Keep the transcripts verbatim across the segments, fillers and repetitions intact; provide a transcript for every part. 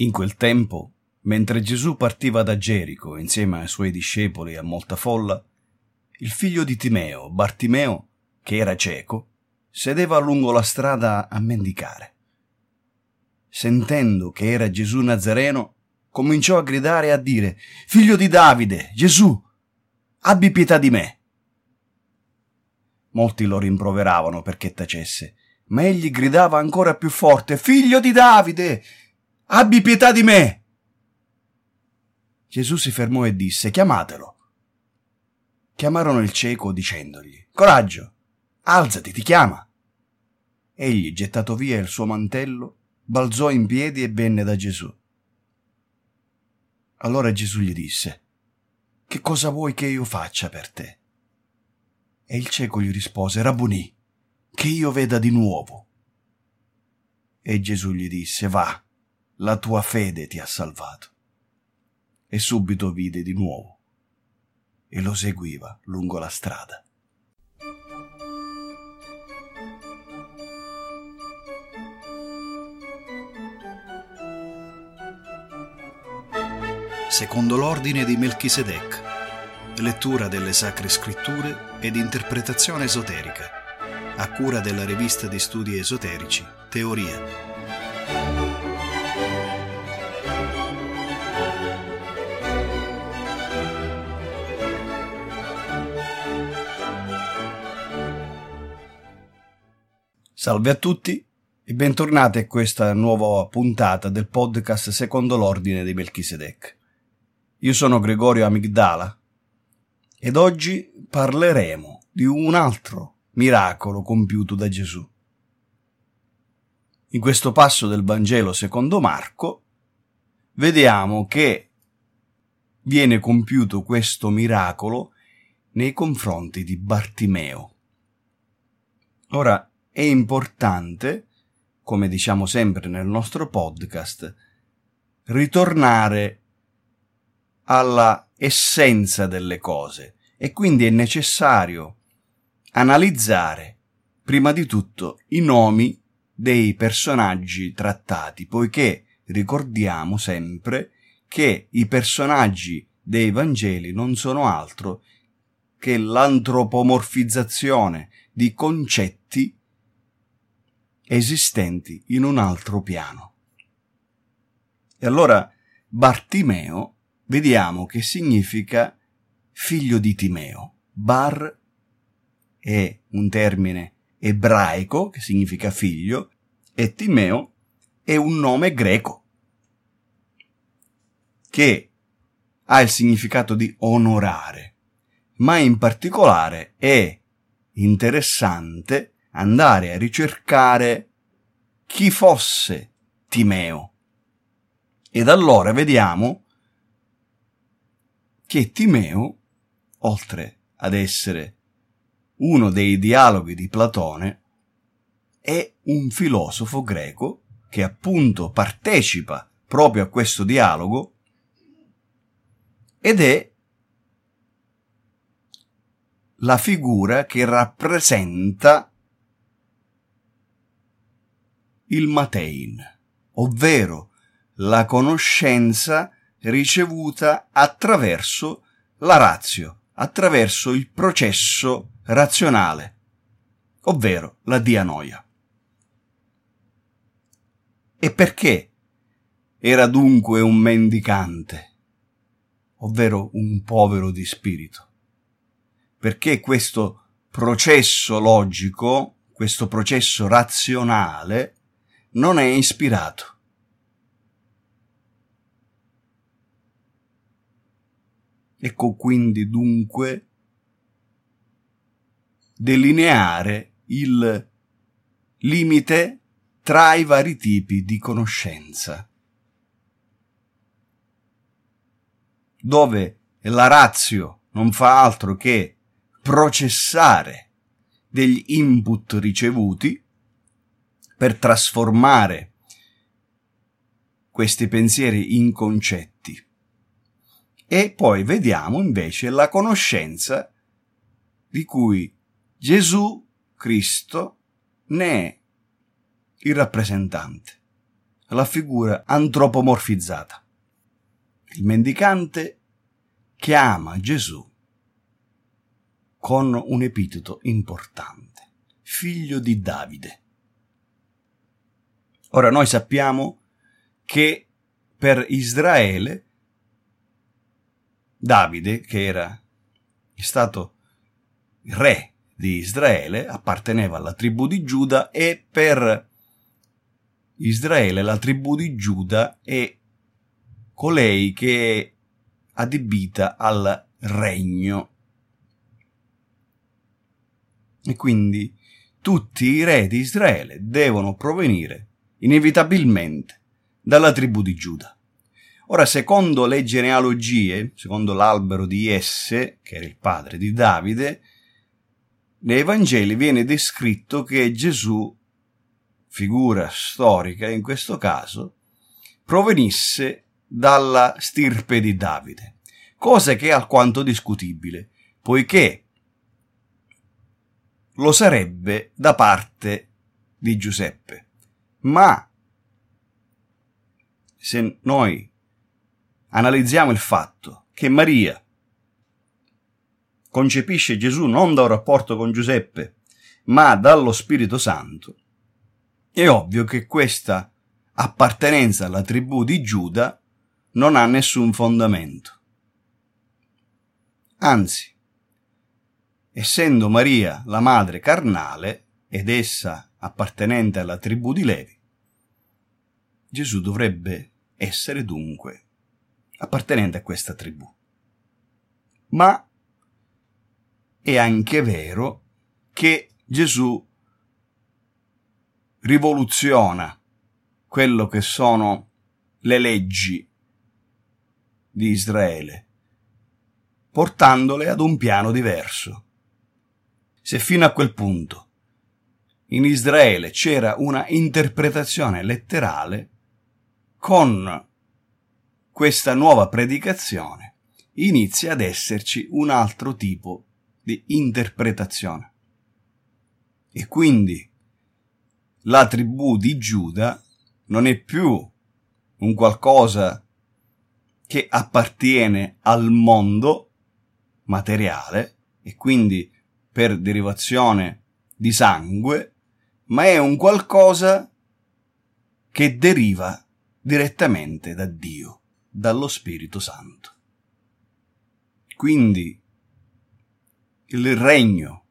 In quel tempo, mentre Gesù partiva da Gerico insieme ai suoi discepoli e a molta folla, il figlio di Timeo, Bartimeo, che era cieco, sedeva lungo la strada a mendicare. Sentendo che era Gesù Nazareno, cominciò a gridare e a dire: «Figlio di Davide, Gesù, abbi pietà di me!» Molti lo rimproveravano perché tacesse, ma egli gridava ancora più forte: «Figlio di Davide, abbi pietà di me!» Gesù si fermò e disse: «Chiamatelo!» Chiamarono il cieco dicendogli: «Coraggio, alzati, ti chiama!» Egli, gettato via il suo mantello, balzò in piedi e venne da Gesù. Allora Gesù gli disse: «Che cosa vuoi che io faccia per te?» E il cieco gli rispose: «Rabboni, che io veda di nuovo!» E Gesù gli disse: «Va, la tua fede ti ha salvato!» E subito vide di nuovo e lo seguiva lungo la strada. Secondo l'ordine di Melchisedec, lettura delle Sacre Scritture ed interpretazione esoterica, a cura della rivista di studi esoterici Teoria. Salve a tutti e bentornati a questa nuova puntata del podcast Secondo l'ordine di Melchisedec. Io sono Gregorio Amigdala ed oggi parleremo di un altro miracolo compiuto da Gesù. In questo passo del Vangelo secondo Marco vediamo che viene compiuto questo miracolo nei confronti di Bartimeo. Ora è importante, come diciamo sempre nel nostro podcast, ritornare alla essenza delle cose e quindi è necessario analizzare prima di tutto i nomi dei personaggi trattati, poiché ricordiamo sempre che i personaggi dei Vangeli non sono altro che l'antropomorfizzazione di concetti esistenti in un altro piano. E allora Bartimeo vediamo che significa figlio di Timeo. Bar è un termine ebraico che significa figlio e Timeo è un nome greco che ha il significato di onorare, ma in particolare è interessante andare a ricercare chi fosse Timeo. Ed allora vediamo che Timeo, oltre ad essere uno dei dialoghi di Platone, è un filosofo greco che appunto partecipa proprio a questo dialogo ed è la figura che rappresenta il matein, ovvero la conoscenza ricevuta attraverso la ratio, attraverso il processo razionale, ovvero la dianoia. E perché era dunque un mendicante, ovvero un povero di spirito? Perché questo processo logico, questo processo razionale, non è ispirato. Ecco quindi dunque delineare il limite tra i vari tipi di conoscenza, dove la ratio non fa altro che processare degli input ricevuti per trasformare questi pensieri in concetti. E poi vediamo invece la conoscenza di cui Gesù Cristo ne è il rappresentante, la figura antropomorfizzata. Il mendicante che ama Gesù con un epiteto importante, figlio di Davide. Ora noi sappiamo che per Israele Davide, che era stato re di Israele, apparteneva alla tribù di Giuda, e per Israele la tribù di Giuda è colei che è adibita al regno. E quindi tutti i re di Israele devono provenire inevitabilmente dalla tribù di Giuda. Ora, secondo le genealogie, secondo l'albero di Iesse, che era il padre di Davide, nei Evangeli viene descritto che Gesù, figura storica in questo caso, provenisse dalla stirpe di Davide, cosa che è alquanto discutibile, poiché lo sarebbe da parte di Giuseppe. Ma se noi analizziamo il fatto che Maria concepisce Gesù non da un rapporto con Giuseppe, ma dallo Spirito Santo, è ovvio che questa appartenenza alla tribù di Giuda non ha nessun fondamento. Anzi, essendo Maria la madre carnale ed essa appartenente alla tribù di Levi, Gesù dovrebbe essere dunque appartenente a questa tribù. Ma è anche vero che Gesù rivoluziona quello che sono le leggi di Israele, portandole ad un piano diverso. Se fino a quel punto in Israele c'era una interpretazione letterale, con questa nuova predicazione inizia ad esserci un altro tipo di interpretazione. E quindi la tribù di Giuda non è più un qualcosa che appartiene al mondo materiale e quindi per derivazione di sangue, ma è un qualcosa che deriva direttamente da Dio, dallo Spirito Santo. Quindi il regno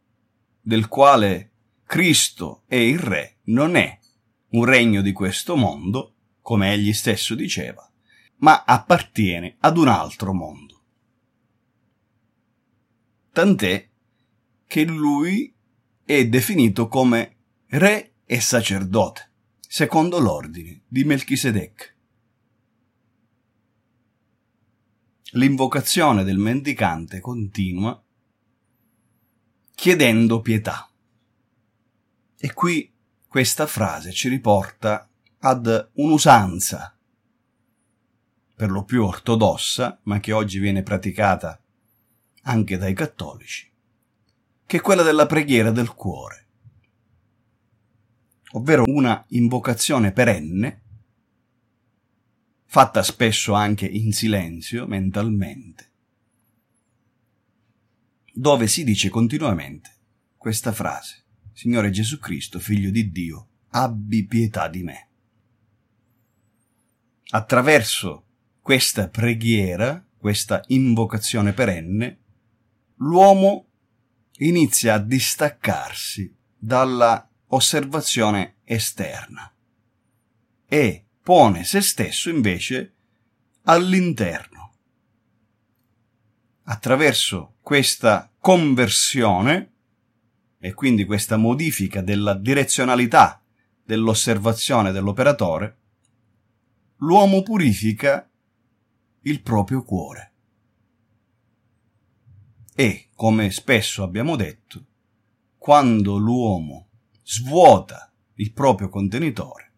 del quale Cristo è il re non è un regno di questo mondo, come egli stesso diceva, ma appartiene ad un altro mondo. Tant'è che lui è definito come re e sacerdote, secondo l'ordine di Melchisedec. L'invocazione del mendicante continua chiedendo pietà. E qui questa frase ci riporta ad un'usanza, per lo più ortodossa, ma che oggi viene praticata anche dai cattolici, che è quella della preghiera del cuore, ovvero una invocazione perenne, fatta spesso anche in silenzio, mentalmente, dove si dice continuamente questa frase: Signore Gesù Cristo, Figlio di Dio, abbi pietà di me. Attraverso questa preghiera, questa invocazione perenne, l'uomo inizia a distaccarsi dalla osservazione esterna e pone se stesso invece all'interno. Attraverso questa conversione e quindi questa modifica della direzionalità dell'osservazione dell'operatore, l'uomo purifica il proprio cuore. E, come spesso abbiamo detto, quando l'uomo svuota il proprio contenitore,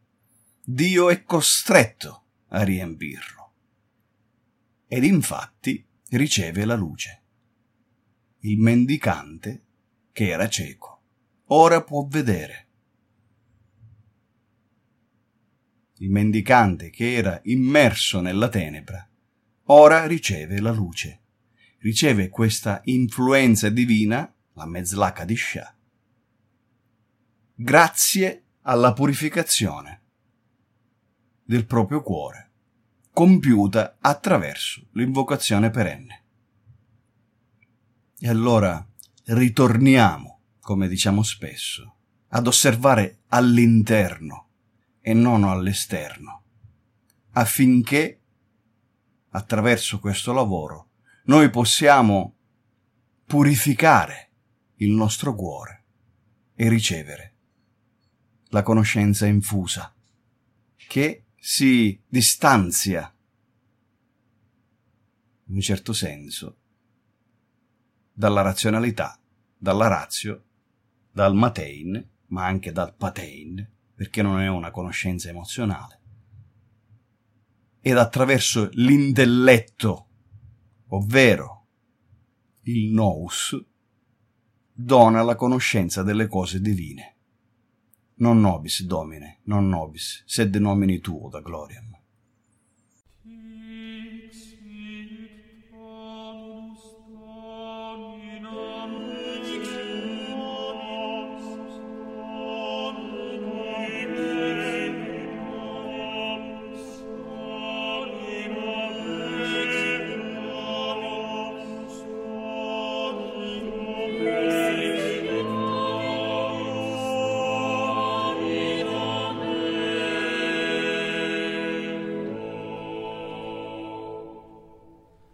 Dio è costretto a riempirlo. Ed infatti riceve la luce. Il mendicante, che era cieco, ora può vedere. il mendicante che era immerso nella tenebra, ora riceve la luce, riceve questa influenza divina, la mezzlaca di Scià. Grazie alla purificazione del proprio cuore, compiuta attraverso l'invocazione perenne. E allora ritorniamo, come diciamo spesso, ad osservare all'interno e non all'esterno, affinché attraverso questo lavoro noi possiamo purificare il nostro cuore e ricevere la conoscenza infusa che si distanzia, in un certo senso, dalla razionalità, dalla ratio, dal matein, ma anche dal patein, perché non è una conoscenza emozionale, ed attraverso l'intelletto, ovvero il nous, dona la conoscenza delle cose divine. Non nobis domine, non nobis, sed nomini tuo da gloriam.